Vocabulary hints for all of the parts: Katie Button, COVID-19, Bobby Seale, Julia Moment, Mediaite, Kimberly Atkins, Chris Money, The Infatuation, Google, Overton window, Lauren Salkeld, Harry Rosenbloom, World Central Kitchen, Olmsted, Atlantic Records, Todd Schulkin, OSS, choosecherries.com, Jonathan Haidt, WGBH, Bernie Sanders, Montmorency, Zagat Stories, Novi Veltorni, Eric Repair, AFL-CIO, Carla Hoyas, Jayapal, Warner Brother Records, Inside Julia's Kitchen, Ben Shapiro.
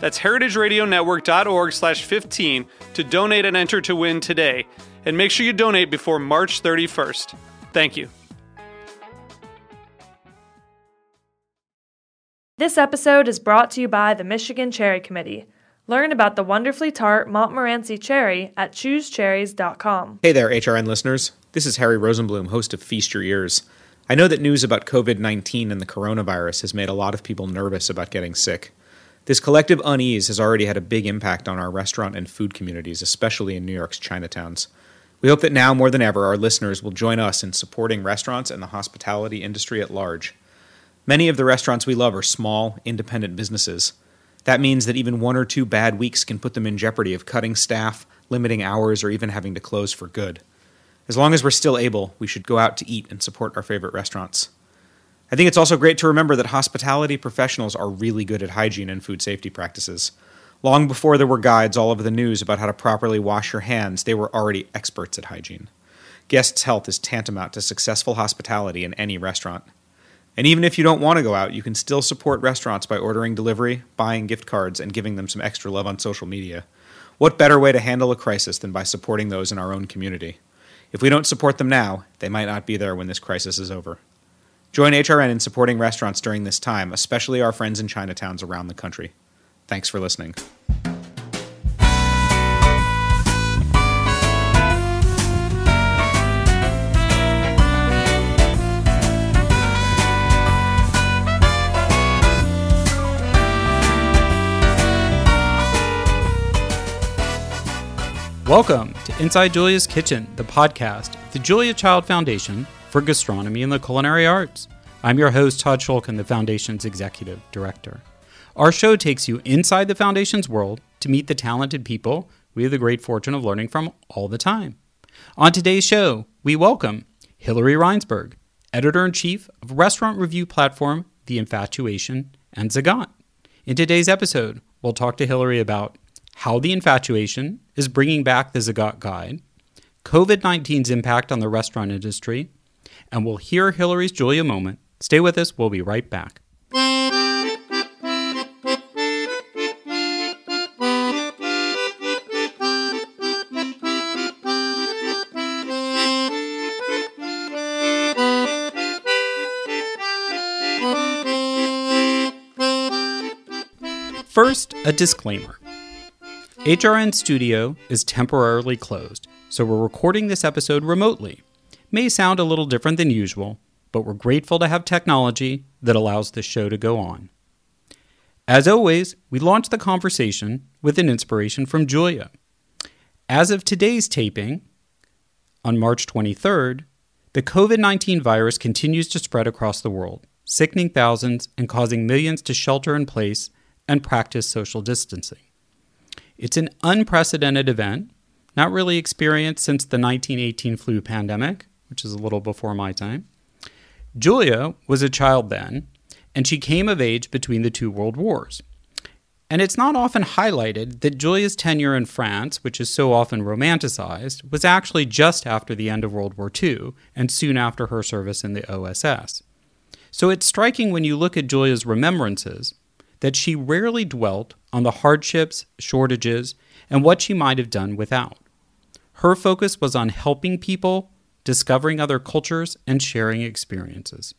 That's heritageradionetwork.org/15 to donate and enter to win today. And make sure you donate before March 31st. Thank you. This episode is brought to you by the Michigan Cherry Committee. Learn about the wonderfully tart Montmorency cherry at choosecherries.com. Hey there, HRN listeners. This is Harry Rosenbloom, host of Feast Your Ears. I know that news about COVID-19 and the coronavirus has made a lot of people nervous about getting sick. This collective unease has already had a big impact on our restaurant and food communities, especially in New York's Chinatowns. We hope that now more than ever, our listeners will join us in supporting restaurants and the hospitality industry at large. Many of the restaurants we love are small, independent businesses. That means that even 1 or 2 bad weeks can put them in jeopardy of cutting staff, limiting hours, or even having to close for good. As long as we're still able, we should go out to eat and support our favorite restaurants. I think it's also great to remember that hospitality professionals are really good at hygiene and food safety practices. Long before there were guides all over the news about how to properly wash your hands, they were already experts at hygiene. Guests' health is tantamount to successful hospitality in any restaurant. And even if you don't want to go out, you can still support restaurants by ordering delivery, buying gift cards, and giving them some extra love on social media. What better way to handle a crisis than by supporting those in our own community? If we don't support them now, they might not be there when this crisis is over. Join HRN in supporting restaurants during this time, especially our friends in Chinatowns around the country. Thanks for listening. Welcome to Inside Julia's Kitchen, the podcast of the Julia Child Foundation for Gastronomy and the Culinary Arts. I'm your host, Todd Schulkin, the Foundation's Executive Director. Our show takes you inside the Foundation's world to meet the talented people we have the great fortune of learning from all the time. On today's show, we welcome Hillary Reinsberg, Editor-in-Chief of restaurant review platform The Infatuation and Zagat. In today's episode, we'll talk to Hillary about how The Infatuation is bringing back the Zagat Guide, COVID-19's impact on the restaurant industry, and we'll hear Hillary's Julia moment. Stay with us. We'll be right back. First, a disclaimer. HRN Studio is temporarily closed, so we're recording this episode remotely. May sound a little different than usual, but we're grateful to have technology that allows the show to go on. As always, we launch the conversation with an inspiration from Julia. As of today's taping, on March 23rd, the COVID-19 virus continues to spread across the world, sickening thousands and causing millions to shelter in place and practice social distancing. It's an unprecedented event, not really experienced since the 1918 flu pandemic, which is a little before my time. Julia was a child then, and she came of age between the 2 world wars. And it's not often highlighted that Julia's tenure in France, which is so often romanticized, was actually just after the end of World War II and soon after her service in the OSS. So it's striking when you look at Julia's remembrances that she rarely dwelt on the hardships, shortages, and what she might have done without. Her focus was on helping people, discovering other cultures, and sharing experiences.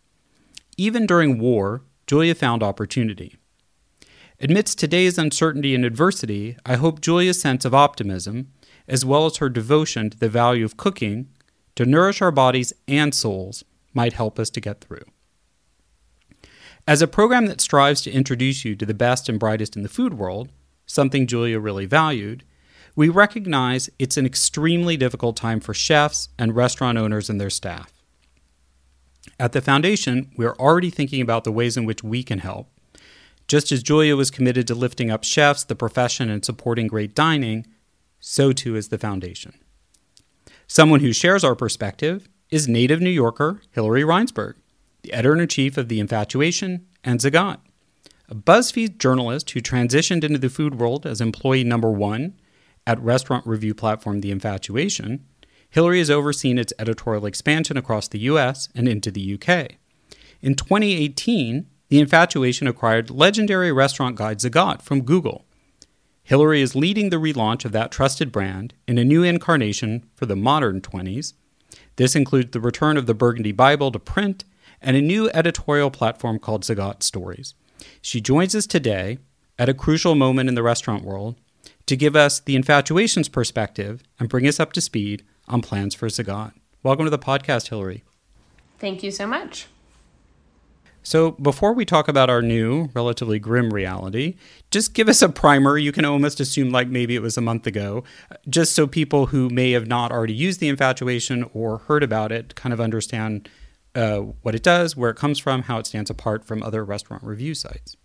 Even during war, Julia found opportunity. Amidst today's uncertainty and adversity, I hope Julia's sense of optimism, as well as her devotion to the value of cooking, to nourish our bodies and souls might help us to get through. As a program that strives to introduce you to the best and brightest in the food world, something Julia really valued, we recognize it's an extremely difficult time for chefs and restaurant owners and their staff. At the Foundation, we're already thinking about the ways in which we can help. Just as Julia was committed to lifting up chefs, the profession, and supporting great dining, so too is the Foundation. Someone who shares our perspective is native New Yorker Hillary Reinsberg, the editor-in-chief of The Infatuation and Zagat, a BuzzFeed journalist who transitioned into the food world as employee number 1 at restaurant review platform The Infatuation. Hillary has overseen its editorial expansion across the U.S. and into the U.K. In 2018, The Infatuation acquired legendary restaurant guide Zagat from Google. Hillary is leading the relaunch of that trusted brand in a new incarnation for the modern 20s. This includes the return of the Burgundy Bible to print and a new editorial platform called Zagat Stories. She joins us today at a crucial moment in the restaurant world to give us The Infatuation's perspective and bring us up to speed on plans for Zagat. Welcome to the podcast, Hillary. Thank you so much. So before we talk about our new, relatively grim reality, just give us a primer. You can almost assume like maybe it was a month ago, just so people who may have not already used The Infatuation or heard about it kind of understand what it does, where it comes from, how it stands apart from other restaurant review sites.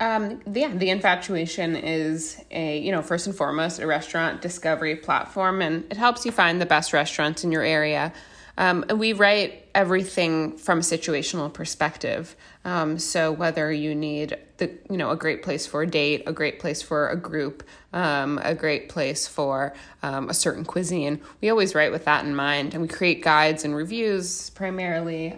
The Infatuation is a, first and foremost, a restaurant discovery platform, and it helps you find the best restaurants in your area. And we write everything from a situational perspective. So whether you need a great place for a date, a great place for a group, a great place for a certain cuisine, we always write with that in mind. And we create guides and reviews primarily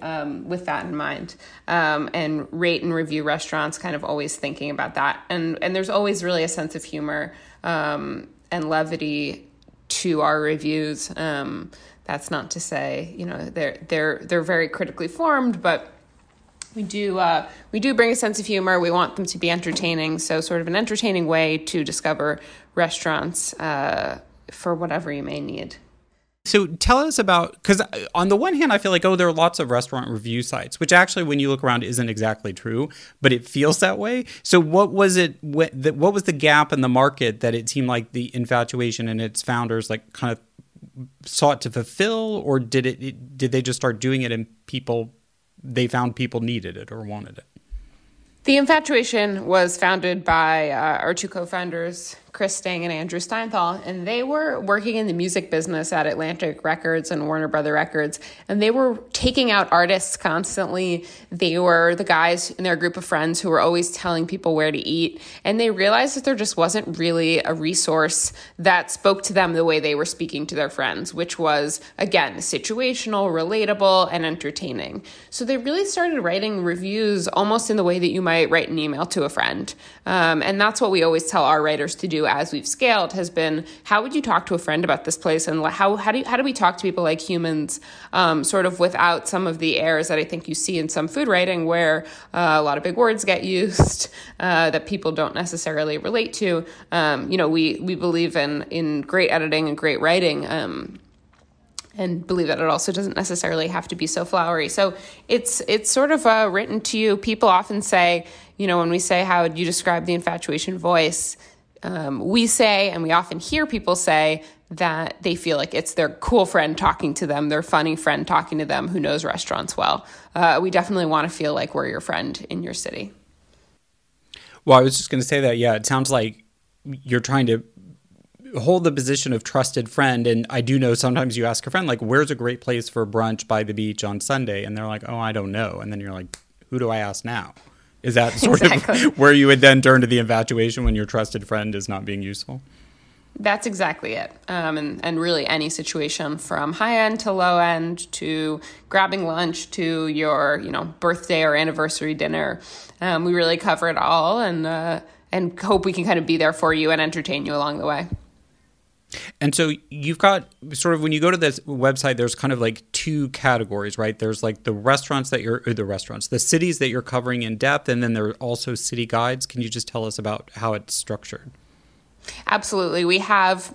with that in mind. And rate and review restaurants, kind of always thinking about that. And there's always really a sense of humor and levity to our reviews. That's not to say, they're very critically formed, but we do bring a sense of humor. We want them to be entertaining, so sort of an entertaining way to discover restaurants for whatever you may need. So tell us about, because on the one hand, I feel like, there are lots of restaurant review sites, which actually, when you look around, isn't exactly true, but it feels that way. So what was the gap in the market that it seemed like The Infatuation and its founders like kind of sought to fulfill, or did they just start doing it and they found people needed it or wanted it? The Infatuation was founded by our two co-founders, Chris Stang and Andrew Steinthal, and they were working in the music business at Atlantic Records and Warner Brother Records, and they were taking out artists constantly. They were the guys in their group of friends who were always telling people where to eat, and they realized that there just wasn't really a resource that spoke to them the way they were speaking to their friends, which was, again, situational, relatable, and entertaining. So they really started writing reviews almost in the way that you might write an email to a friend. And that's what we always tell our writers to do as we've scaled, has been, how would you talk to a friend about this place? And how do we talk to people like humans, sort of without some of the errors that I think you see in some food writing, where a lot of big words get used that people don't necessarily relate to. We believe in great editing and great writing, and believe that it also doesn't necessarily have to be so flowery. So it's sort of written to you. People often say, when we say, how would you describe The Infatuation voice? We say, and we often hear people say, that they feel like it's their cool friend talking to them, their funny friend talking to them who knows restaurants well. We definitely want to feel like we're your friend in your city. Well, I was just going to say that, it sounds like you're trying to hold the position of trusted friend. And I do know sometimes you ask a friend, like, where's a great place for brunch by the beach on Sunday? And they're like, oh, I don't know. And then you're like, who do I ask now? Is that sort of where you would then turn to The Infatuation when your trusted friend is not being useful? That's exactly it. And really any situation from high end to low end, to grabbing lunch, to your, birthday or anniversary dinner. We really cover it all and hope we can kind of be there for you and entertain you along the way. And so you've got sort of, when you go to this website, there's kind of like two categories, right? There's like the cities that you're covering in depth, and then there are also city guides. Can you just tell us about how it's structured? Absolutely. We have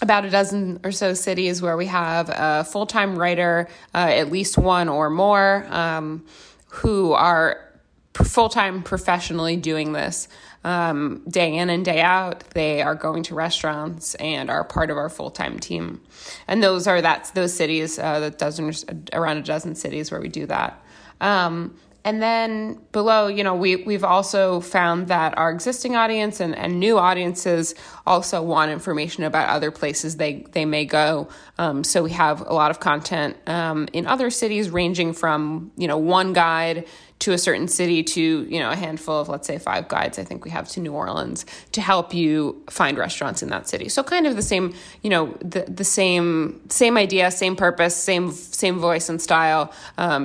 about a dozen or so cities where we have a full-time writer, at least one or more, who are full-time professionally doing this day in and day out. They are going to restaurants and are part of our full-time team. And those are those cities, around a dozen cities where we do that. And then below, we've also found that our existing audience and new audiences also want information about other places they may go. So we have a lot of content in other cities, ranging from, one guide to a certain city to, a handful of, let's say, 5 guides I think we have to New Orleans to help you find restaurants in that city. So kind of the same, the same idea, same purpose, same voice and style,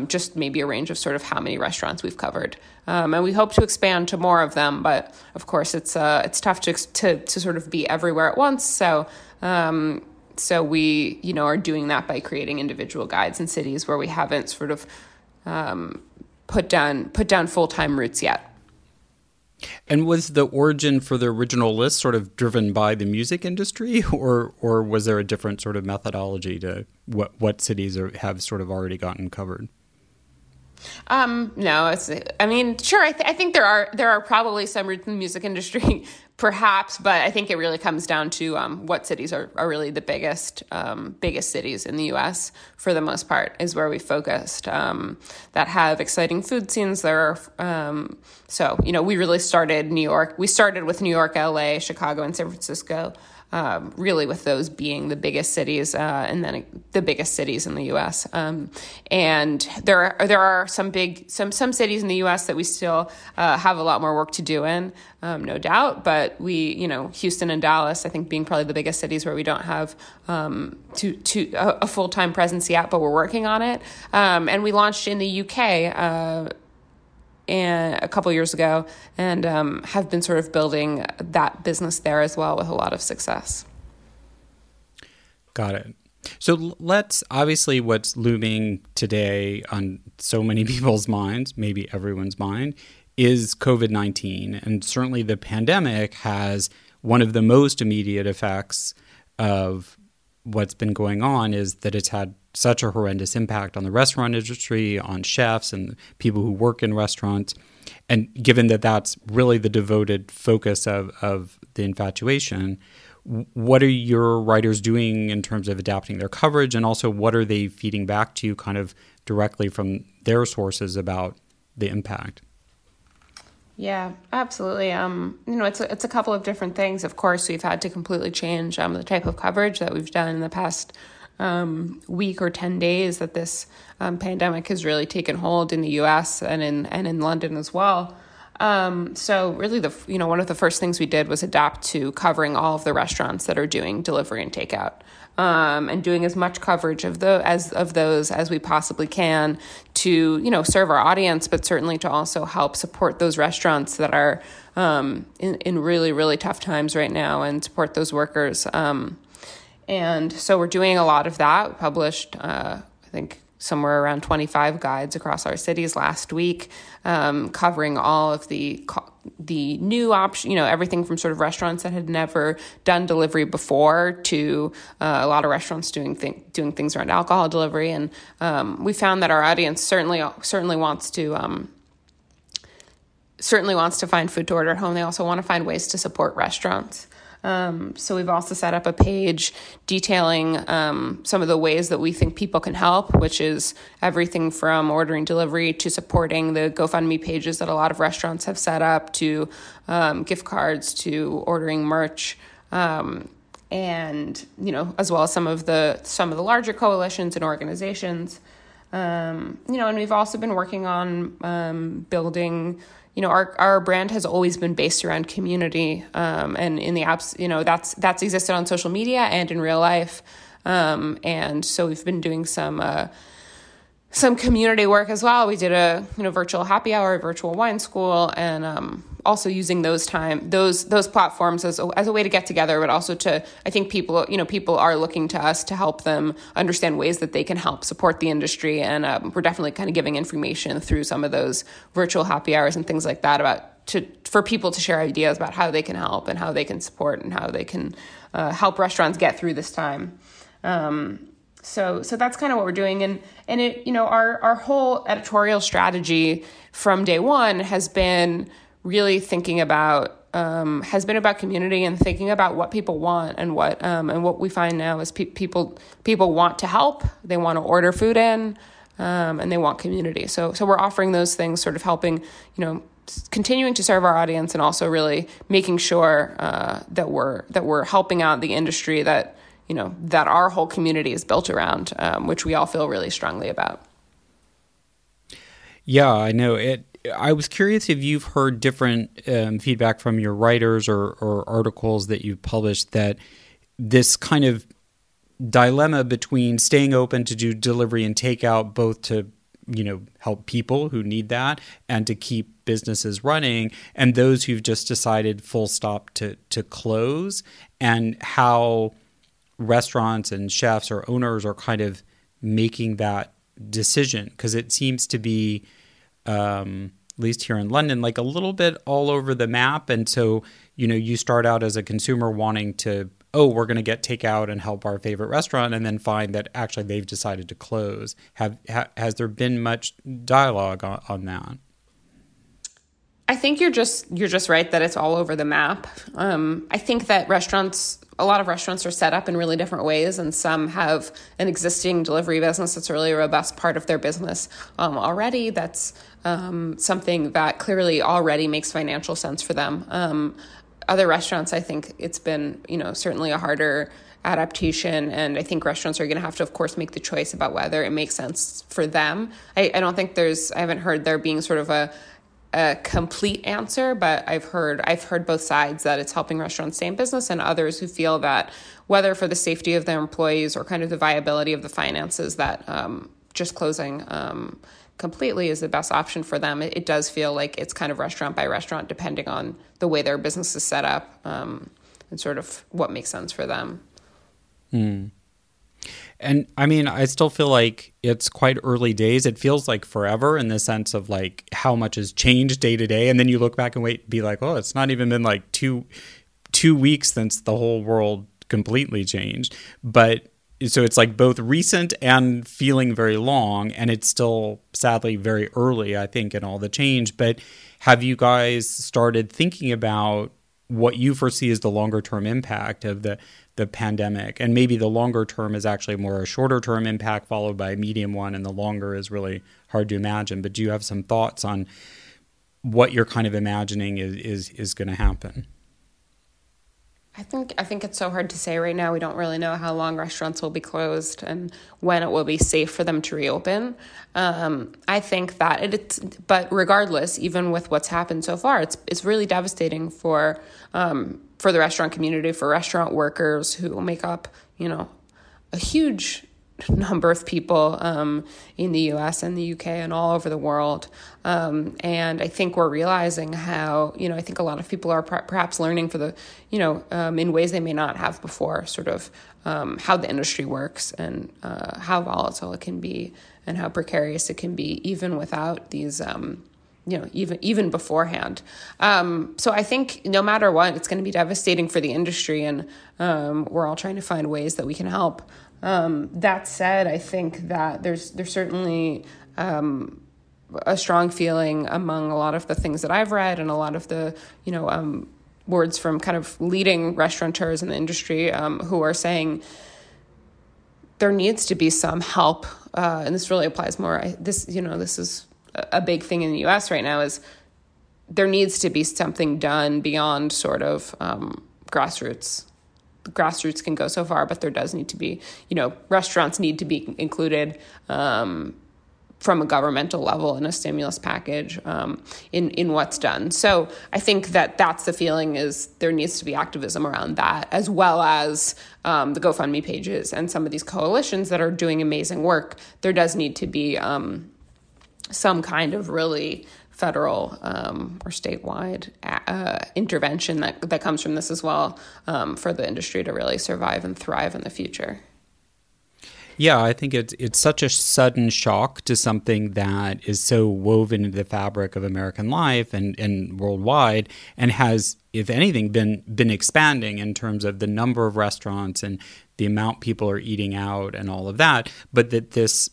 just maybe a range of sort of how many restaurants we've covered. And we hope to expand to more of them, but of course it's tough to sort of be everywhere at once. So we, are doing that by creating individual guides in cities where we haven't sort of, put down full-time roots yet. And was the origin for the original list sort of driven by the music industry, or was there a different sort of methodology to what cities have sort of already gotten covered? No, sure. I think there are probably some roots in the music industry, perhaps, but I think it really comes down to what cities are really the biggest cities in the U.S. for the most part is where we focused, that have exciting food scenes. There are, we really started New York. We started with New York, L.A., Chicago, and San Francisco, really with those being the biggest cities, and then the biggest cities in the U.S. And there are some cities in the U.S. that we still have a lot more work to do in, no doubt. But we, Houston and Dallas, I think, being probably the biggest cities where we don't have a full-time presence yet, but we're working on it. And we launched in the U.K. And a couple years ago, and have been sort of building that business there as well with a lot of success. Got it. So obviously what's looming today on so many people's minds, maybe everyone's mind, is COVID-19. And certainly the pandemic has one of the most immediate effects of what's been going on is that it's had such a horrendous impact on the restaurant industry, on chefs and people who work in restaurants. And given that that's really the devoted focus of the Infatuation, what are your writers doing in terms of adapting their coverage? And also, what are they feeding back to you kind of directly from their sources about the impact? Yeah, absolutely. It's a couple of different things. Of course, we've had to completely change the type of coverage that we've done in the past week or 10 days that this pandemic has really taken hold in the U.S. and in London as well. So really, one of the first things we did was adapt to covering all of the restaurants that are doing delivery and takeout, and doing as much coverage of those as we possibly can to serve our audience, but certainly to also help support those restaurants that are in really, really tough times right now and support those workers. And so we're doing a lot of that. We published, I think, somewhere around 25 guides across our cities last week, covering all of the new option, everything from sort of restaurants that had never done delivery before to a lot of restaurants doing things around alcohol delivery. And we found that our audience certainly wants to. Certainly wants to find food to order at home. They also want to find ways to support restaurants. So we've also set up a page detailing some of the ways that we think people can help, which is everything from ordering delivery to supporting the GoFundMe pages that a lot of restaurants have set up to gift cards to ordering merch, and as well as some of the larger coalitions and organizations, and we've also been working on building. Our brand has always been based around community, and in the apps, that's existed on social media and in real life. And so we've been doing some community work as well. We did a virtual happy hour, virtual wine school, and also using those platforms as a way to get together, but also to, I think people are looking to us to help them understand ways that they can help support the industry, and we're definitely kind of giving information through some of those virtual happy hours and things like that for people to share ideas about how they can help and how they can support and how they can help restaurants get through this time. So that's kind of what we're doing. And it, you know, our whole editorial strategy from day one has been really thinking about, has been about community and thinking about what people want, and what we find now is people want to help, they want to order food in, and they want community. So we're offering those things, sort of helping, you know, continuing to serve our audience and also really making sure, that we're helping out the industry that, you know, that our whole community is built around, which we all feel really strongly about. Yeah, I know it. I was curious if you've heard different feedback from your writers or articles that you've published, that this kind of dilemma between staying open to do delivery and takeout, both to, you know, help people who need that and to keep businesses running, and those who've just decided full stop to close, and how restaurants and chefs or owners are kind of making that decision, because it seems to be, at least here in London, like a little bit all over the map. And so, you know, you start out as a consumer wanting to, oh, we're going to get takeout and help our favorite restaurant, and then find that actually they've decided to close. Has there been much dialogue on that? I think you're just right that it's all over the map. I think that a lot of restaurants are set up in really different ways, and some have an existing delivery business that's really a robust part of their business already. That's something that clearly already makes financial sense for them. Other restaurants, I think it's been, you know, certainly a harder adaptation, and I think restaurants are going to have to, of course, make the choice about whether it makes sense for them. I don't think I haven't heard there being sort of a complete answer, but I've heard both sides, that it's helping restaurants stay in business, and others who feel that, whether for the safety of their employees or kind of the viability of the finances, that just closing completely is the best option for them. It does feel like it's kind of restaurant by restaurant, depending on the way their business is set up, and sort of what makes sense for them. Mm. And I mean, I still feel like it's quite early days. It feels like forever in the sense of like how much has changed day to day. And then you look back and be like, oh, it's not even been like two weeks since the whole world completely changed. But so it's like both recent and feeling very long. And it's still sadly very early, I think, in all the change. But have you guys started thinking about what you foresee as the longer term impact of the pandemic? And maybe the longer term is actually more a shorter term impact followed by a medium one, and the longer is really hard to imagine. But do you have some thoughts on what you're kind of imagining is going to happen? I think it's so hard to say right now. We don't really know how long restaurants will be closed and when it will be safe for them to reopen. I think that but regardless, even with what's happened so far, it's really devastating for the restaurant community, for restaurant workers who make up, you know, a huge number of people in the U.S. and the U.K. and all over the world. And I think we're realizing how, you know, I think a lot of people are perhaps learning for the, you know, in ways they may not have before, sort of how the industry works and how volatile it can be and how precarious it can be, even without these, you know, even beforehand. So I think no matter what, it's going to be devastating for the industry, and we're all trying to find ways that we can help. That said, I think that there's certainly a strong feeling among a lot of the things that I've read and a lot of the, you know, words from kind of leading restaurateurs in the industry who are saying there needs to be some help. And this really applies more. This is a big thing in the U.S. right now, is there needs to be something done beyond sort of grassroots. Grassroots can go so far, but there does need to be, you know, restaurants need to be included from a governmental level in a stimulus package in what's done. So I think that that's the feeling, is there needs to be activism around that, as well as the GoFundMe pages and some of these coalitions that are doing amazing work. There does need to be some kind of really federal or statewide intervention that comes from this as well, for the industry to really survive and thrive in the future. Yeah, I think it's such a sudden shock to something that is so woven into the fabric of American life and worldwide, and has, if anything, been expanding in terms of the number of restaurants and the amount people are eating out and all of that. But that this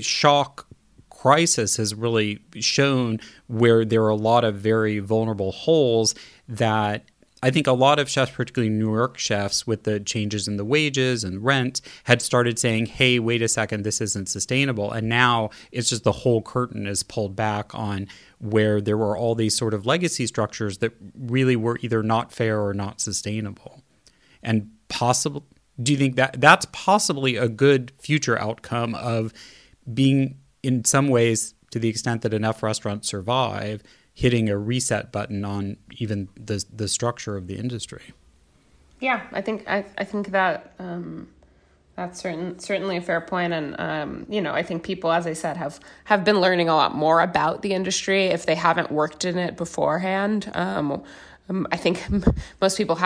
shock crisis has really shown where there are a lot of very vulnerable holes that I think a lot of chefs, particularly New York chefs, with the changes in the wages and rent, had started saying, hey, wait a second, this isn't sustainable. And now it's just the whole curtain is pulled back on where there were all these sort of legacy structures that really were either not fair or not sustainable. And possibly, do you think that that's possibly a good future outcome of being, in some ways, to the extent that enough restaurants survive, hitting a reset button on even the structure of the industry? Yeah, I think that that's certainly a fair point, and I think people, as I said, have been learning a lot more about the industry if they haven't worked in it beforehand. I think most people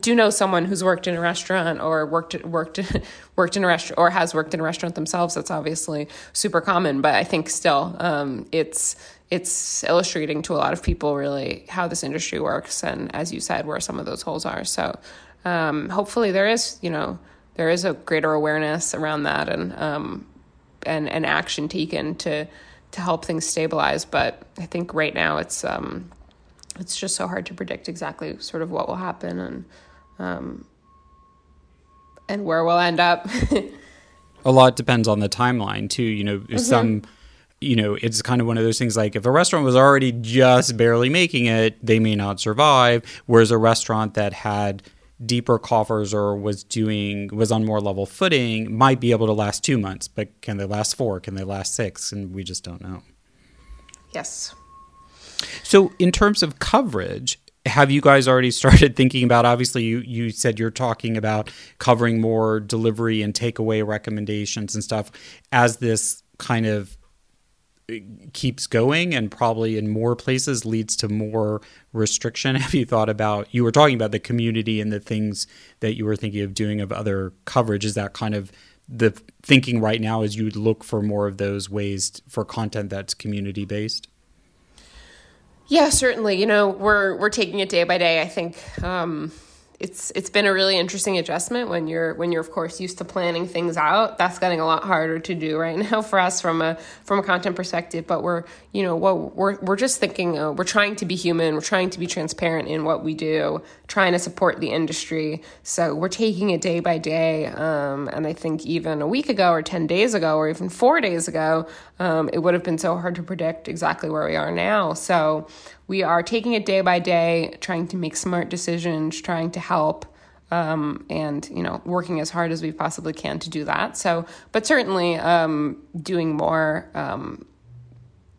do know someone who's worked in a restaurant or worked in a restaurant or has worked in a restaurant themselves. That's obviously super common, but I think still it's illustrating to a lot of people really how this industry works, and as you said, where some of those holes are. So hopefully there is a greater awareness around that, and action taken to help things stabilize. But I think right now it's just so hard to predict exactly sort of what will happen and where we'll end up. A lot depends on the timeline too. Mm-hmm. It's kind of one of those things, like if a restaurant was already just barely making it, they may not survive. Whereas a restaurant that had deeper coffers or was on more level footing might be able to last 2 months, but can they last 4? Can they last 6? And we just don't know. Yes. So in terms of coverage, have you guys already started thinking about, obviously you said you're talking about covering more delivery and takeaway recommendations and stuff as this kind of keeps going and probably in more places leads to more restriction? Have you thought about, you were talking about the community and the things that you were thinking of doing of other coverage. Is that kind of the thinking right now, is you'd look for more of those ways for content that's community based? Yeah, certainly. We're taking it day by day. I think it's been a really interesting adjustment when you're of course used to planning things out. That's getting a lot harder to do right now for us from a content perspective. But we're just thinking, we're trying to be human. We're trying to be transparent in what we do, trying to support the industry. So we're taking it day by day. And I think even a week ago or 10 days ago or even 4 days ago, it would have been so hard to predict exactly where we are now. So we are taking it day by day, trying to make smart decisions, trying to help, and working as hard as we possibly can to do that. So, but certainly doing more.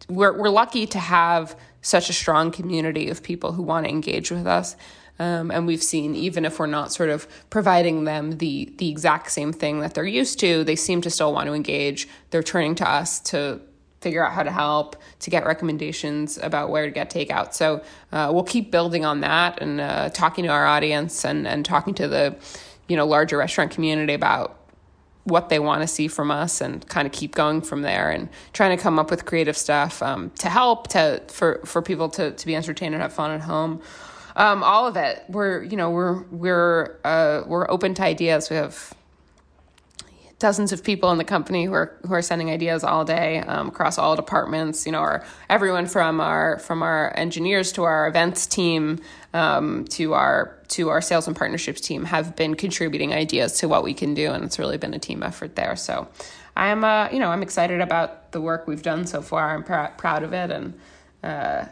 We're lucky to have such a strong community of people who want to engage with us. And we've seen, even if we're not sort of providing them the exact same thing that they're used to, they seem to still want to engage. They're turning to us to figure out how to help, to get recommendations about where to get takeout. So we'll keep building on that and talking to our audience and talking to the larger restaurant community about what they want to see from us, and kind of keep going from there and trying to come up with creative stuff to help for people to be entertained and have fun at home. All of it. We're open to ideas. We have dozens of people in the company who are sending ideas all day, across all departments. Everyone from our engineers to our events team, to our sales and partnerships team, have been contributing ideas to what we can do, and it's really been a team effort there. So, I'm excited about the work we've done so far. I'm proud of it, and I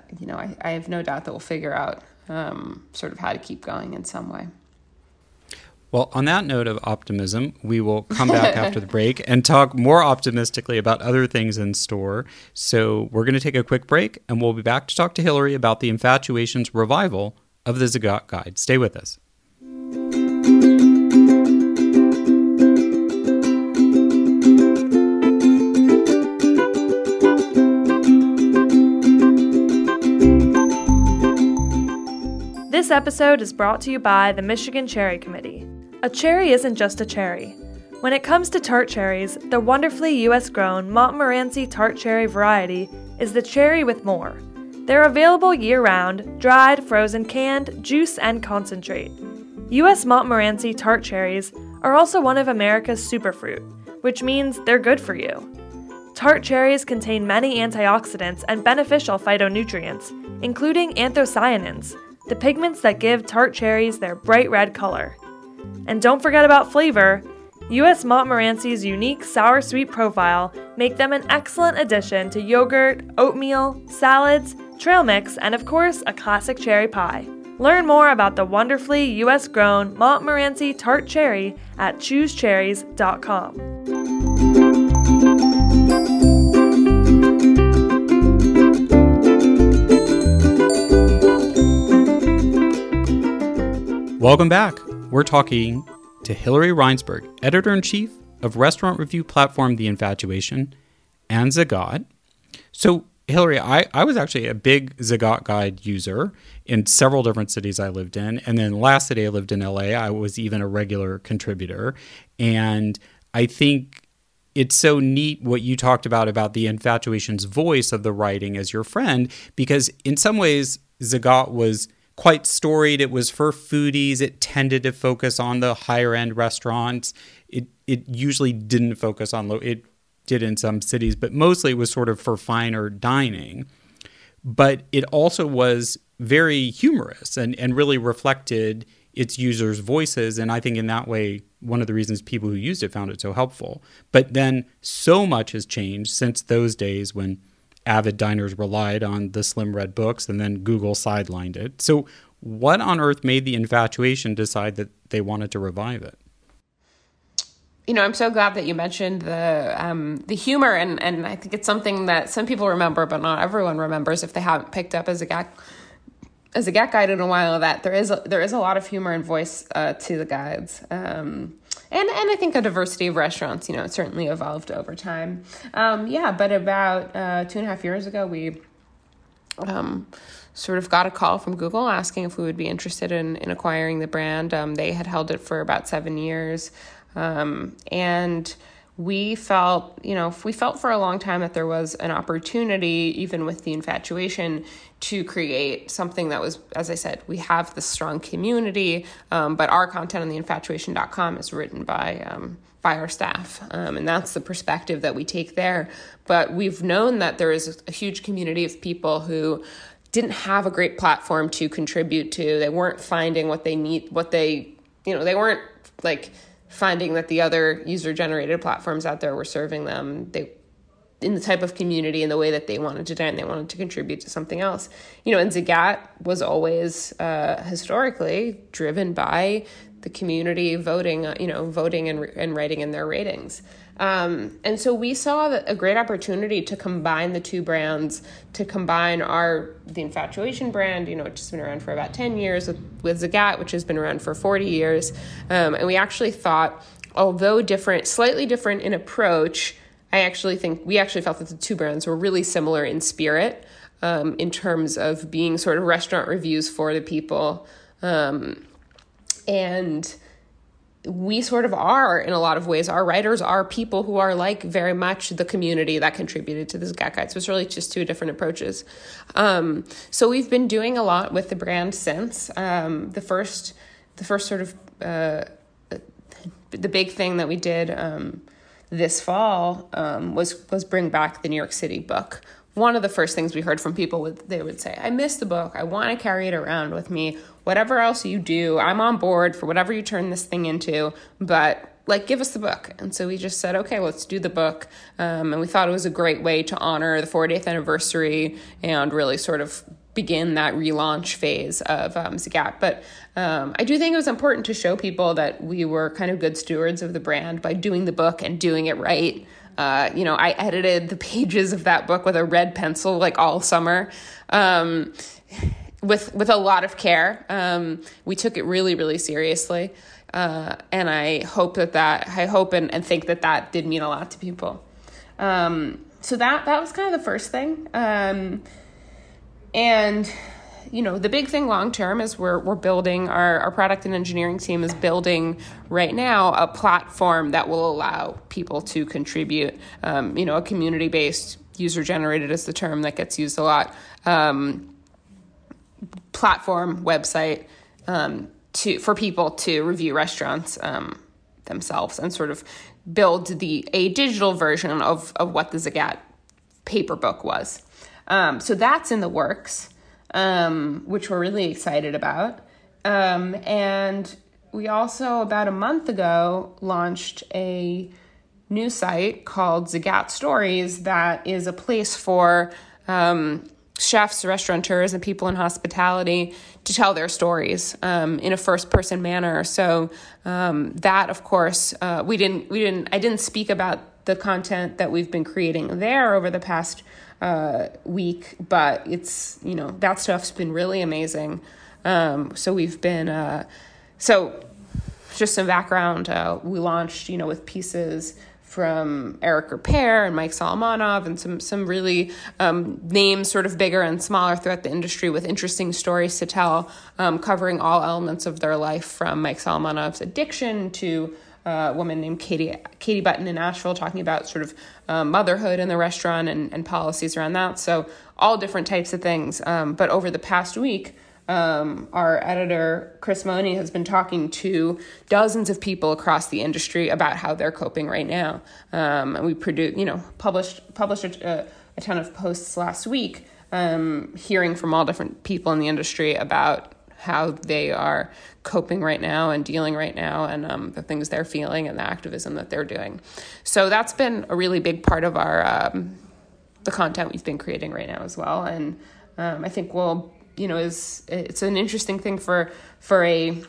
have no doubt that we'll figure out sort of how to keep going in some way. Well, on that note of optimism, we will come back after the break and talk more optimistically about other things in store. So we're going to take a quick break, and we'll be back to talk to Hillary about the Infatuation's revival of the Zagat Guide. Stay with us. This episode is brought to you by the Michigan Cherry Committee. A cherry isn't just a cherry. When it comes to tart cherries, the wonderfully U.S.-grown Montmorency tart cherry variety is the cherry with more. They're available year-round, dried, frozen, canned, juice, and concentrate. U.S. Montmorency tart cherries are also one of America's superfruit, which means they're good for you. Tart cherries contain many antioxidants and beneficial phytonutrients, including anthocyanins, the pigments that give tart cherries their bright red color. And don't forget about flavor. U.S. Montmorency's unique sour-sweet profile make them an excellent addition to yogurt, oatmeal, salads, trail mix, and of course, a classic cherry pie. Learn more about the wonderfully U.S.-grown Montmorency tart cherry at choosecherries.com. Welcome back. We're talking to Hillary Reinsberg, editor-in-chief of restaurant review platform The Infatuation, and Zagat. So, Hillary, I was actually a big Zagat Guide user in several different cities I lived in. And then last city I lived in, LA, I was even a regular contributor. And I think it's so neat what you talked about The Infatuation's voice of the writing as your friend, because in some ways, Zagat was quite storied. It was for foodies. It tended to focus on the higher end restaurants. It usually didn't focus on low. It did in some cities, but mostly it was sort of for finer dining. But it also was very humorous and really reflected its users' voices. And I think in that way, one of the reasons people who used it found it so helpful. But then so much has changed since those days when avid diners relied on the slim red books, and then Google sidelined it. So what on earth made The Infatuation decide that they wanted to revive it? You know, I'm so glad that you mentioned the humor, and I think it's something that some people remember, but not everyone remembers if they haven't picked up as a Zagat Guide in a while, that there is a lot of humor and voice to the guides. And I think a diversity of restaurants, you know, it certainly evolved over time. But about 2.5 years ago, we sort of got a call from Google asking if we would be interested in acquiring the brand. They had held it for about 7 years. And we felt, you know, we felt for a long time that there was an opportunity, even with The Infatuation, to create something that was, as I said, we have this strong community, but our content on theinfatuation.com is written by our staff. And that's the perspective that we take there. But we've known that there is a huge community of people who didn't have a great platform to contribute to. They weren't finding what they need, they weren't like finding that the other user-generated platforms out there were serving them. They in the type of community and the way that they wanted to dine, they wanted to contribute to something else. You know, and Zagat was always historically driven by the community voting and writing in their ratings. And so we saw a great opportunity to combine the two brands, to combine the Infatuation brand, you know, which has been around for about 10 years with Zagat, which has been around for 40 years. And we actually thought, although slightly different in approach, we felt that the two brands were really similar in spirit, in terms of being sort of restaurant reviews for the people. And we sort of are, in a lot of ways, our writers are people who are like very much the community that contributed to the Zagat Guide. So it's really just two different approaches. So we've been doing a lot with the brand since. The first sort of the big thing that we did this fall was bring back the New York City book. One of the first things we heard from people, they would say, I miss the book. I want to carry it around with me. Whatever else you do, I'm on board for whatever you turn this thing into, but like, give us the book. And so we just said, okay, let's do the book. And we thought it was a great way to honor the 40th anniversary and really sort of begin that relaunch phase of Zagat. But I do think it was important to show people that we were kind of good stewards of the brand by doing the book and doing it right. I edited the pages of that book with a red pencil like all summer, with a lot of care. We took it really, really seriously. And I hope and think that did mean a lot to people. So that was kind of the first thing. And you know, the big thing long term is we're building our product and engineering team is building right now a platform that will allow people to contribute, you know, a community-based, user-generated is the term that gets used a lot, platform, website, for people to review restaurants themselves and sort of build a digital version of what the Zagat paper book was. So that's in the works, which we're really excited about. And we also, about a month ago, launched a new site called Zagat Stories that is a place for chefs, restaurateurs, and people in hospitality to tell their stories in a first-person manner. So that, of course, I didn't speak about the content that we've been creating there over the past week, but it's, you know, that stuff's been really amazing. So we've been just some background. We launched, you know, with pieces from Eric Repair and Mike Solomonov and some really names sort of bigger and smaller throughout the industry with interesting stories to tell, covering all elements of their life, from Mike Solomonov's addiction to a woman named Katie Button in Nashville talking about sort of motherhood in the restaurant and policies around that. So all different types of things. But over the past week, our editor, Chris Money, has been talking to dozens of people across the industry about how they're coping right now. And we published a ton of posts last week, hearing from all different people in the industry about how they are coping right now and dealing right now, and the things they're feeling and the activism that they're doing. So that's been a really big part of our the content we've been creating right now as well. And I think we'll, you know, it's an interesting thing for a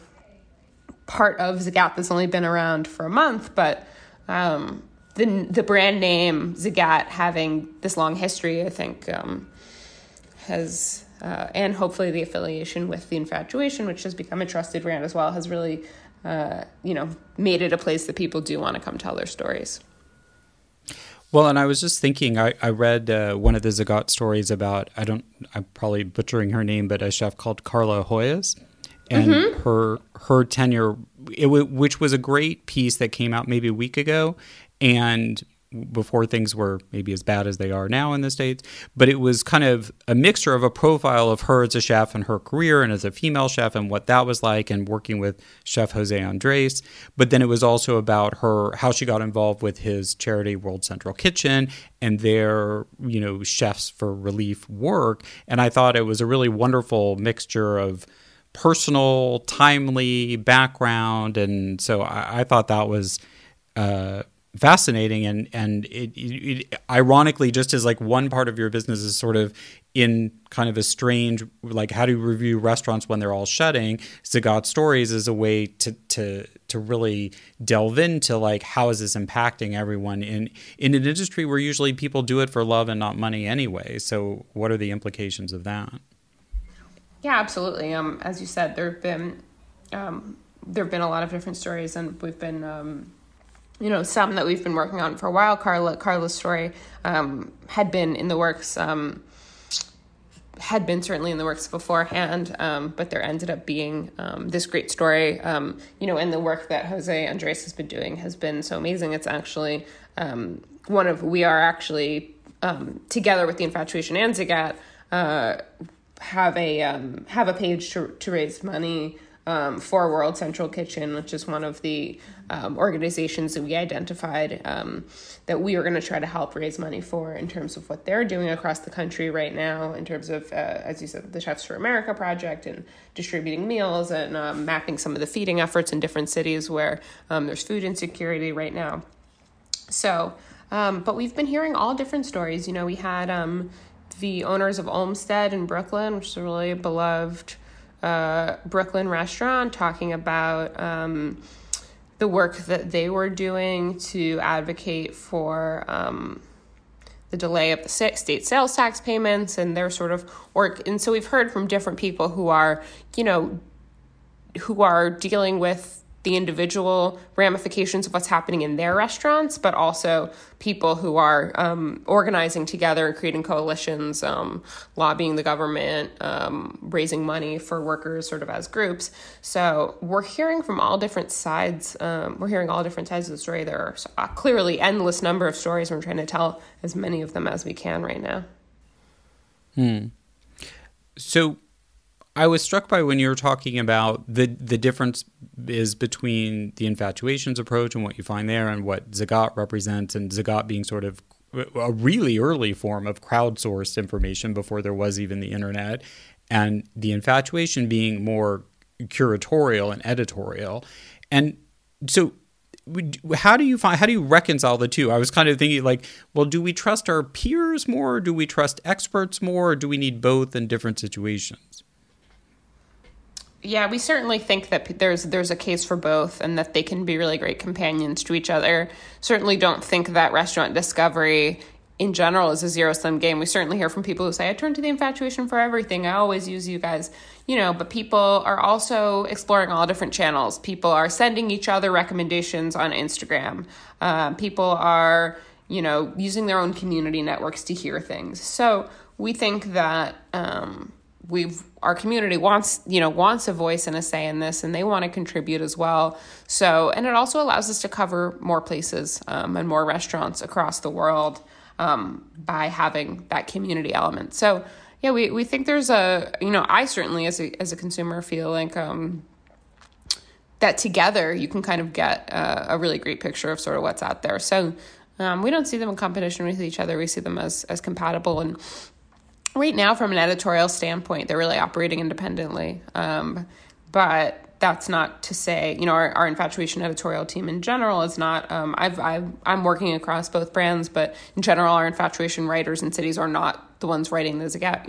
part of Zagat that's only been around for a month, but the brand name Zagat having this long history, I think, has, and hopefully the affiliation with The Infatuation, which has become a trusted brand as well, has really, made it a place that people do want to come tell their stories. Well, and I was just thinking, I read one of the Zagat stories about, I'm probably butchering her name, but a chef called Carla Hoyas, and mm-hmm. her tenure, which was a great piece that came out maybe a week ago, and before things were maybe as bad as they are now in the States, but it was kind of a mixture of a profile of her as a chef and her career and as a female chef and what that was like and working with Chef Jose Andres. But then it was also about how she got involved with his charity World Central Kitchen and their, you know, Chefs for Relief work. And I thought it was a really wonderful mixture of personal, timely background. And so I thought that was fascinating, and it ironically, just as like one part of your business is sort of in kind of a strange, like, how do you review restaurants when they're all shutting? Zagat Stories is a way to really delve into, like, how is this impacting everyone in an industry where usually people do it for love and not money anyway. So what are the implications of that? Yeah, absolutely. As you said, there've been a lot of different stories, and we've been you know, some that we've been working on for a while. Carla's story had been in the works, had been certainly in the works beforehand, but there ended up being this great story, you know, and the work that Jose Andres has been doing has been so amazing. It's actually we are actually, together with The Infatuation and Zagat, have a page to raise money for World Central Kitchen, which is one of the organizations that we identified that we were going to try to help raise money for in terms of what they're doing across the country right now, in terms of, as you said, the Chefs for America project and distributing meals and mapping some of the feeding efforts in different cities where there's food insecurity right now. So, but we've been hearing all different stories. You know, we had the owners of Olmsted in Brooklyn, which is a really beloved Brooklyn restaurant, talking about the work that they were doing to advocate for the delay of the state sales tax payments and their sort of work. And so we've heard from different people who are dealing with the individual ramifications of what's happening in their restaurants, but also people who are organizing together and creating coalitions, lobbying the government, raising money for workers sort of as groups. So we're hearing from all different sides. We're hearing all different sides of the story. There are clearly endless number of stories. We're trying to tell as many of them as we can right now. Hmm. So I was struck by when you were talking about the difference is between the Infatuation's approach and what you find there and what Zagat represents, and Zagat being sort of a really early form of crowdsourced information before there was even the internet, and the Infatuation being more curatorial and editorial. And so how do you reconcile the two? I was kind of thinking like, well, do we trust our peers more? Do we trust experts more? Or do we need both in different situations? Yeah, we certainly think that there's a case for both and that they can be really great companions to each other. Certainly don't think that restaurant discovery in general is a zero-sum game. We certainly hear from people who say, I turn to the Infatuation for everything. I always use you guys, but people are also exploring all different channels. People are sending each other recommendations on Instagram. People are, using their own community networks to hear things. So we think that our community wants a voice and a say in this, and they want to contribute as well. So, and it also allows us to cover more places and more restaurants across the world by having that community element. So yeah, we think there's I certainly as a consumer feel like that together you can kind of get a really great picture of sort of what's out there. So we don't see them in competition with each other. We see them as compatible. And right now, from an editorial standpoint, they're really operating independently. But that's not to say, our Infatuation editorial team in general is not, I'm working across both brands, but in general, our Infatuation writers in cities are not the ones writing the Zagat,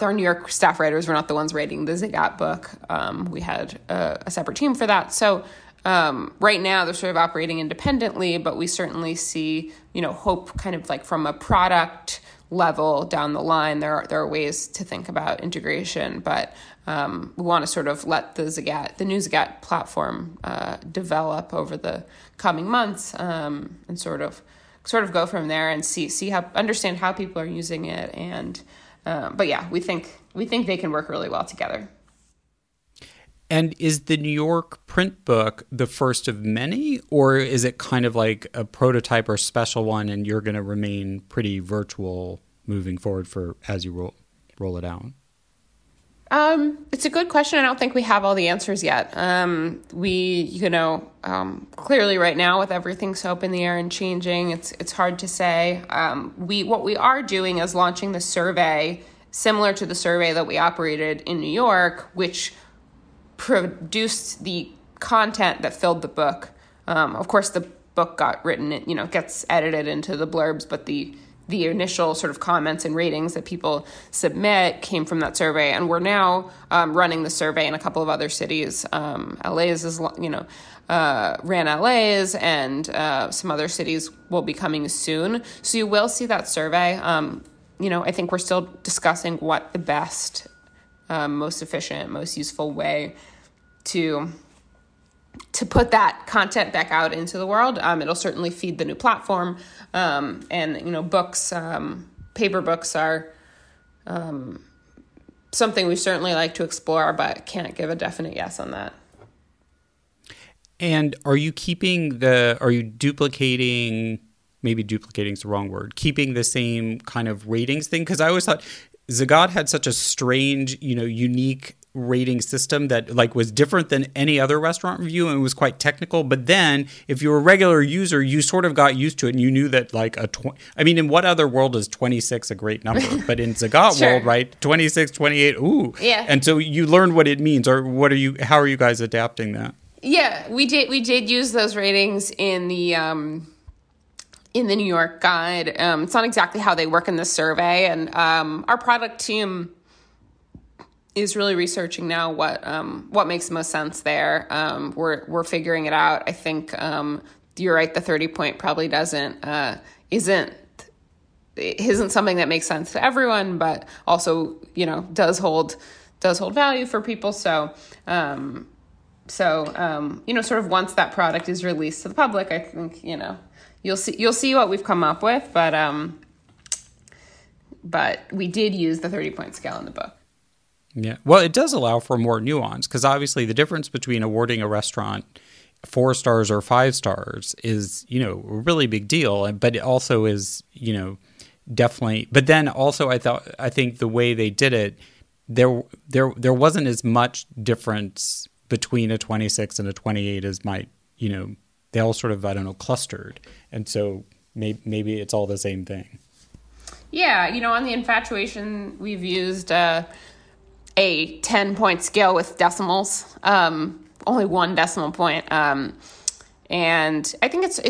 our New York staff writers were not the ones writing the Zagat book. We had a separate team for that. So right now they're sort of operating independently, but we certainly see, hope kind of like from a product level down the line, there are ways to think about integration, but we want to sort of let the new Zagat platform develop over the coming months and sort of go from there and see how understand how people are using it. And but yeah, we think they can work really well together. And is the New York print book the first of many, or is it kind of like a prototype or special one and you're going to remain pretty virtual moving forward as you roll it out? It's a good question. I don't think we have all the answers yet. Clearly right now with everything so up in the air and changing, it's hard to say. What we are doing is launching the survey similar to the survey that we operated in New York, which produced the content that filled the book. Of course, the book got written, gets edited into the blurbs, but the initial sort of comments and ratings that people submit came from that survey. And we're now running the survey in a couple of other cities. LA's is, ran LA's, and some other cities will be coming soon. So you will see that survey. I think we're still discussing what the best most efficient, most useful way to put that content back out into the world. It'll certainly feed the new platform. And books, paper books are something we certainly like to explore, but can't give a definite yes on that. And are you keeping the same kind of ratings thing? Because I always thought Zagat had such a strange, unique rating system that like was different than any other restaurant review, and it was quite technical. But then if you were a regular user, you sort of got used to it and you knew that like in what other world is 26 a great number? But in Zagat sure. World, right? 26, 28, ooh. Yeah. And so you learned what it means, or how are you guys adapting that? Yeah, we did use those ratings in the New York guide. It's not exactly how they work in the survey. And our product team is really researching now what makes the most sense there. We're figuring it out. I think you're right, the 30-point probably isn't something that makes sense to everyone, but also, does hold value for people. So So, sort of once that product is released to the public, I think, you'll see what we've come up with, but we did use the 30-point scale in the book. Yeah. Well, it does allow for more nuance, because obviously the difference between awarding a restaurant 4 stars or 5 stars is, a really big deal, but it also is, definitely. But then also I think the way they did it, there wasn't as much difference between a 26 and a 28 as might, they all sort of, clustered. And so maybe it's all the same thing. Yeah. On the Infatuation, we've used a 10-point scale with decimals, only one decimal point. And I think it's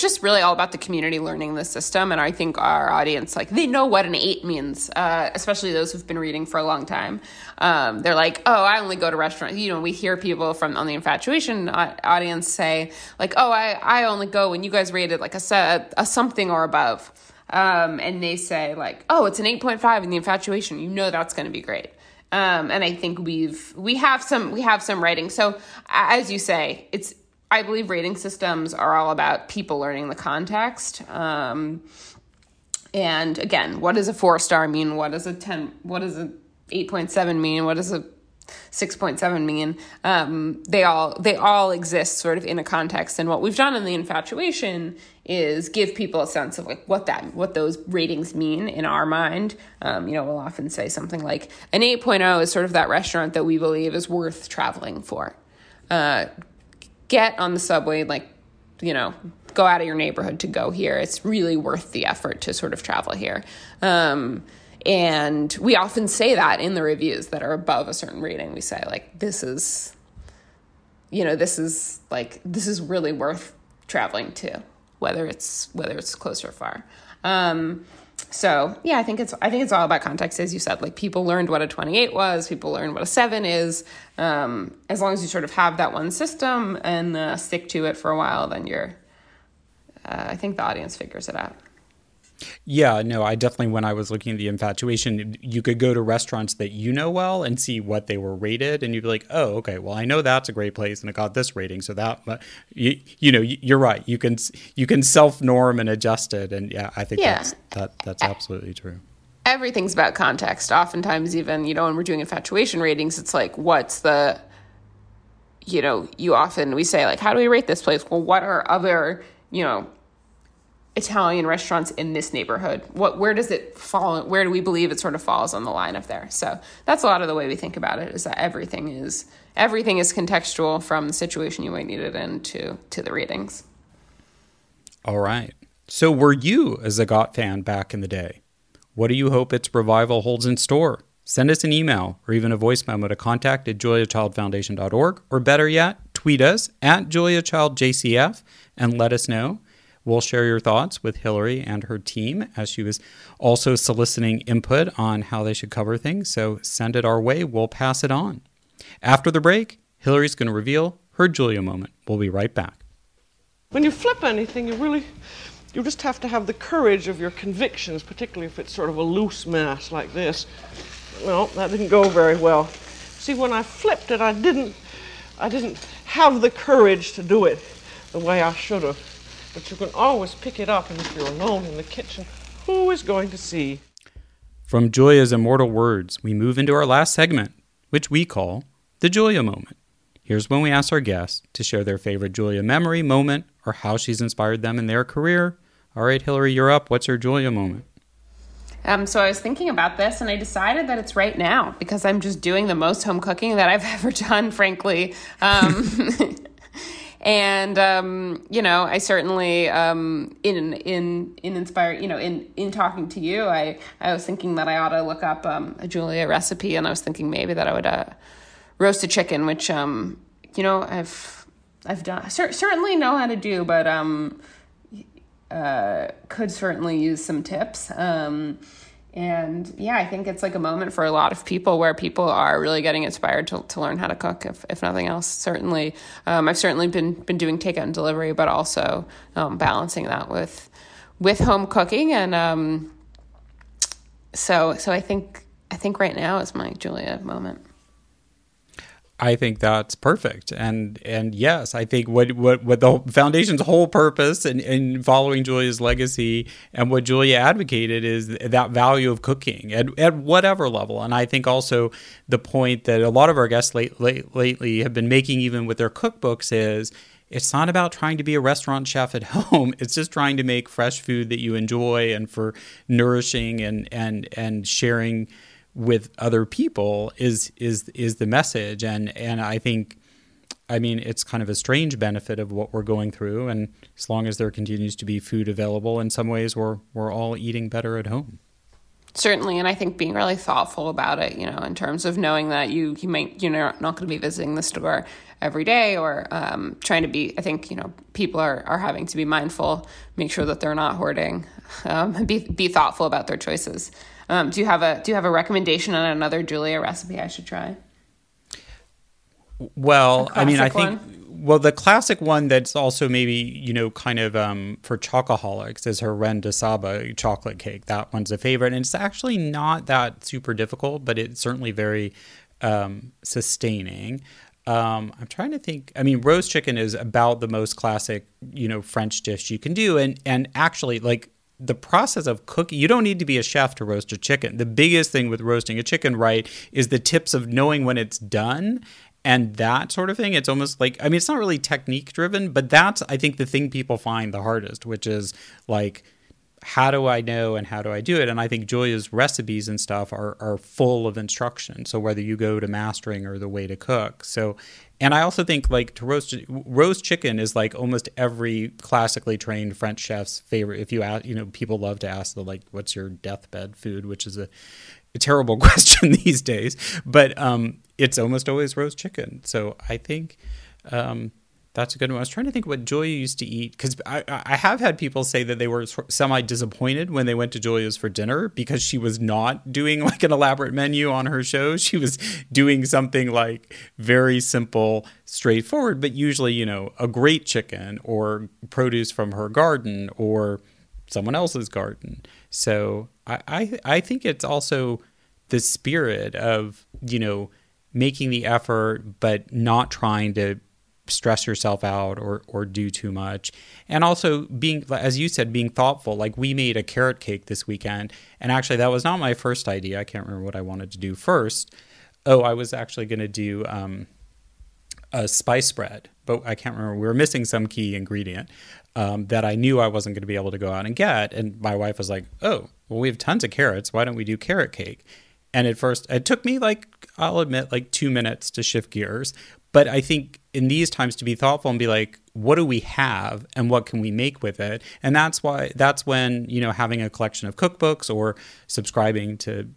just really all about the community learning the system. And I think our audience, they know what an 8 means, especially those who've been reading for a long time. They're like, oh, I only go to restaurants. We hear people on the Infatuation audience say oh, I only go when you guys rated a something or above. And they say oh, it's an 8.5 in the Infatuation. That's going to be great. And I think we have some writing. So as you say, I believe rating systems are all about people learning the context. And again, what does a 4-star mean? What does a 10? What does a 8.7 mean? What does a 6.7 mean? They all exist sort of in a context. And what we've done in the Infatuation is give people a sense of what those ratings mean in our mind. We'll often say something like an 8.0 is sort of that restaurant that we believe is worth traveling for. Get on the subway, go out of your neighborhood to go here. It's really worth the effort to sort of travel here. And we often say that in the reviews that are above a certain rating. We say this is really worth traveling to, whether it's close or far. So yeah, I think it's all about context, as you said. People learned what a 28 was, people learned what a 7 is. As long as you sort of have that one system and stick to it for a while, then I think the audience figures it out. Yeah, no, I definitely, when I was looking at the Infatuation, you could go to restaurants that well and see what they were rated, and you'd be like, oh, okay, well, I know that's a great place, and it got this rating, so that, you're right. You can self-norm and adjust it, and yeah, I think that's absolutely true. Everything's about context. Oftentimes, even, when we're doing Infatuation ratings, it's what's the, we say, how do we rate this place? Well, what are other, Italian restaurants in this neighborhood? Where does it fall? Where do we believe it sort of falls on the line of there? So that's a lot of the way we think about it, is that everything is contextual, from the situation you might need it in to the ratings. All right. So were you a Zagat fan back in the day? What do you hope its revival holds in store? Send us an email or even a voice memo to contact@juliachildfoundation.org, or better yet, tweet us @JuliaChildJCF and let us know. We'll share your thoughts with Hillary and her team, as she was also soliciting input on how they should cover things. So send it our way. We'll pass it on. After the break, Hillary's going to reveal her Julia moment. We'll be right back. When you flip anything, you just have to have the courage of your convictions, particularly if it's sort of a loose mass like this. No, that didn't go very well. See, when I flipped it, I didn't have the courage to do it the way I should have. But you can always pick it up, and if you're alone in the kitchen, who is going to see? From Julia's immortal words, we move into our last segment, which we call the Julia moment. Here's when we ask our guests to share their favorite Julia memory, moment, or how she's inspired them in their career. All right, Hillary, you're up. What's your Julia moment? So I was thinking about this, and I decided that it's right now, because I'm just doing the most home cooking that I've ever done, frankly. And, I certainly, in talking to you, I was thinking that I ought to look up, a Julia recipe, and I was thinking maybe that I would, roast a chicken, which, I've done, certainly know how to do, but, could certainly use some tips. And yeah, I think it's a moment for a lot of people where people are really getting inspired to learn how to cook, if nothing else. Certainly, I've certainly been doing takeout and delivery, but also balancing that with home cooking. And so I think right now is my Julia moment. I think that's perfect. And yes, I think what the foundation's whole purpose in following Julia's legacy and what Julia advocated is that value of cooking at whatever level. And I think also the point that a lot of our guests lately have been making, even with their cookbooks, is it's not about trying to be a restaurant chef at home. It's just trying to make fresh food that you enjoy and for nourishing and sharing with other people is the message. And I think, I mean, it's kind of a strange benefit of what we're going through. And as long as there continues to be food available, in some ways we're all eating better at home. Certainly, and I think being really thoughtful about it, you know, in terms of knowing that you're not going to be visiting the store every day, or trying to be. I think, you know, people are having to be mindful, make sure that they're not hoarding, be thoughtful about their choices. Do you have a recommendation on another Julia recipe I should try? Well, I mean, I think. Well, the classic one that's also maybe, you know, kind of for chocoholics is her Ren de Saba chocolate cake. That one's a favorite. And it's actually not that super difficult, but it's certainly very sustaining. I'm trying to think. I mean, roast chicken is about the most classic, you know, French dish you can do. And actually, like, the process of cooking, you don't need to be a chef to roast a chicken. The biggest thing with roasting a chicken right is the tips of knowing when it's done and that sort of thing. It's almost like, I mean, it's not really technique driven, but that's, I think, the thing people find the hardest, which is like, how do I know and how do I do it? And I think Julia's recipes and stuff are full of instruction. So whether you go to mastering or the way to cook. So, and I also think like to roast chicken is like almost every classically trained French chef's favorite. If you ask, you know, people love to ask the, like, what's your deathbed food, which is a terrible question these days, but, it's almost always roast chicken. So I think that's a good one. I was trying to think what Julia used to eat, because I have had people say that they were semi-disappointed when they went to Julia's for dinner because she was not doing like an elaborate menu on her show. She was doing something like very simple, straightforward, but usually, you know, a great chicken or produce from her garden or someone else's garden. So I think it's also the spirit of, you know, making the effort, but not trying to stress yourself out or do too much. And also being, as you said, being thoughtful. Like, we made a carrot cake this weekend. And actually, that was not my first idea. I can't remember what I wanted to do first. Oh, I was actually going to do a spice spread, but I can't remember. We were missing some key ingredient that I knew I wasn't going to be able to go out and get. And my wife was like, oh, well, we have tons of carrots. Why don't we do carrot cake? And at first, it took me, like, I'll admit, like 2 minutes to shift gears. But I think in these times to be thoughtful and be like, what do we have and what can we make with it? And that's why, that's when, you know, having a collection of cookbooks or subscribing to,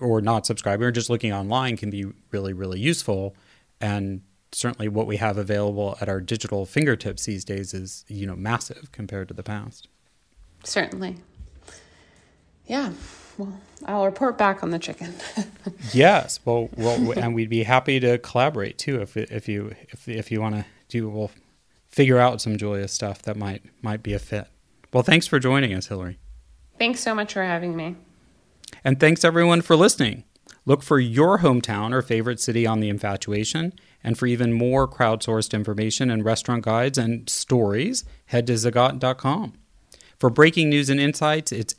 or not subscribing, or just looking online can be really, really useful. And certainly what we have available at our digital fingertips these days is, you know, massive compared to the past. Certainly. Yeah. Well, I'll report back on the chicken. Yes, well, and we'd be happy to collaborate too if you want to do. We'll figure out some Julia stuff that might be a fit. Well, thanks for joining us, Hillary. Thanks so much for having me. And thanks everyone for listening. Look for your hometown or favorite city on The Infatuation, and for even more crowdsourced information and restaurant guides and stories, head to zagat.com. For breaking news and insights, it's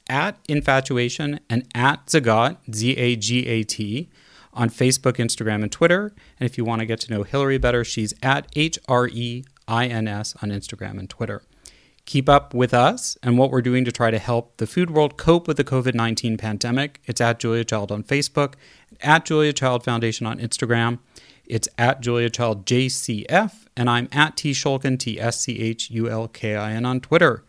@Infatuation and @Zagat, Zagat, on Facebook, Instagram, and Twitter. And if you want to get to know Hillary better, she's @HREINS on Instagram and Twitter. Keep up with us and what we're doing to try to help the food world cope with the COVID-19 pandemic. It's @JuliaChild on Facebook, @JuliaChildFoundation on Instagram. It's @JuliaChildJCF, and I'm @TSchulkin, TSCHULKIN on Twitter.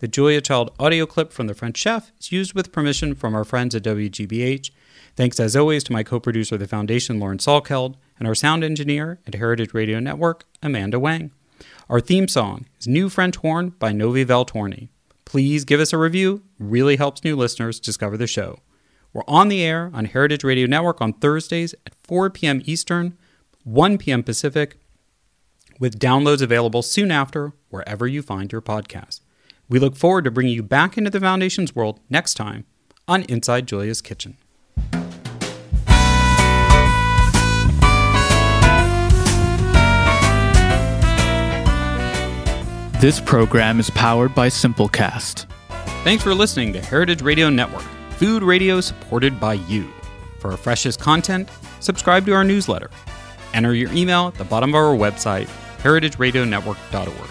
The Julia Child audio clip from The French Chef is used with permission from our friends at WGBH. Thanks, as always, to my co-producer of the Foundation, Lauren Salkeld, and our sound engineer at Heritage Radio Network, Amanda Wang. Our theme song is New French Horn by Novi Veltorni. Please give us a review. It really helps new listeners discover the show. We're on the air on Heritage Radio Network on Thursdays at 4 p.m. Eastern, 1 p.m. Pacific, with downloads available soon after wherever you find your podcast. We look forward to bringing you back into the Foundation's world next time on Inside Julia's Kitchen. This program is powered by Simplecast. Thanks for listening to Heritage Radio Network, food radio supported by you. For our freshest content, subscribe to our newsletter. Enter your email at the bottom of our website, heritageradionetwork.org.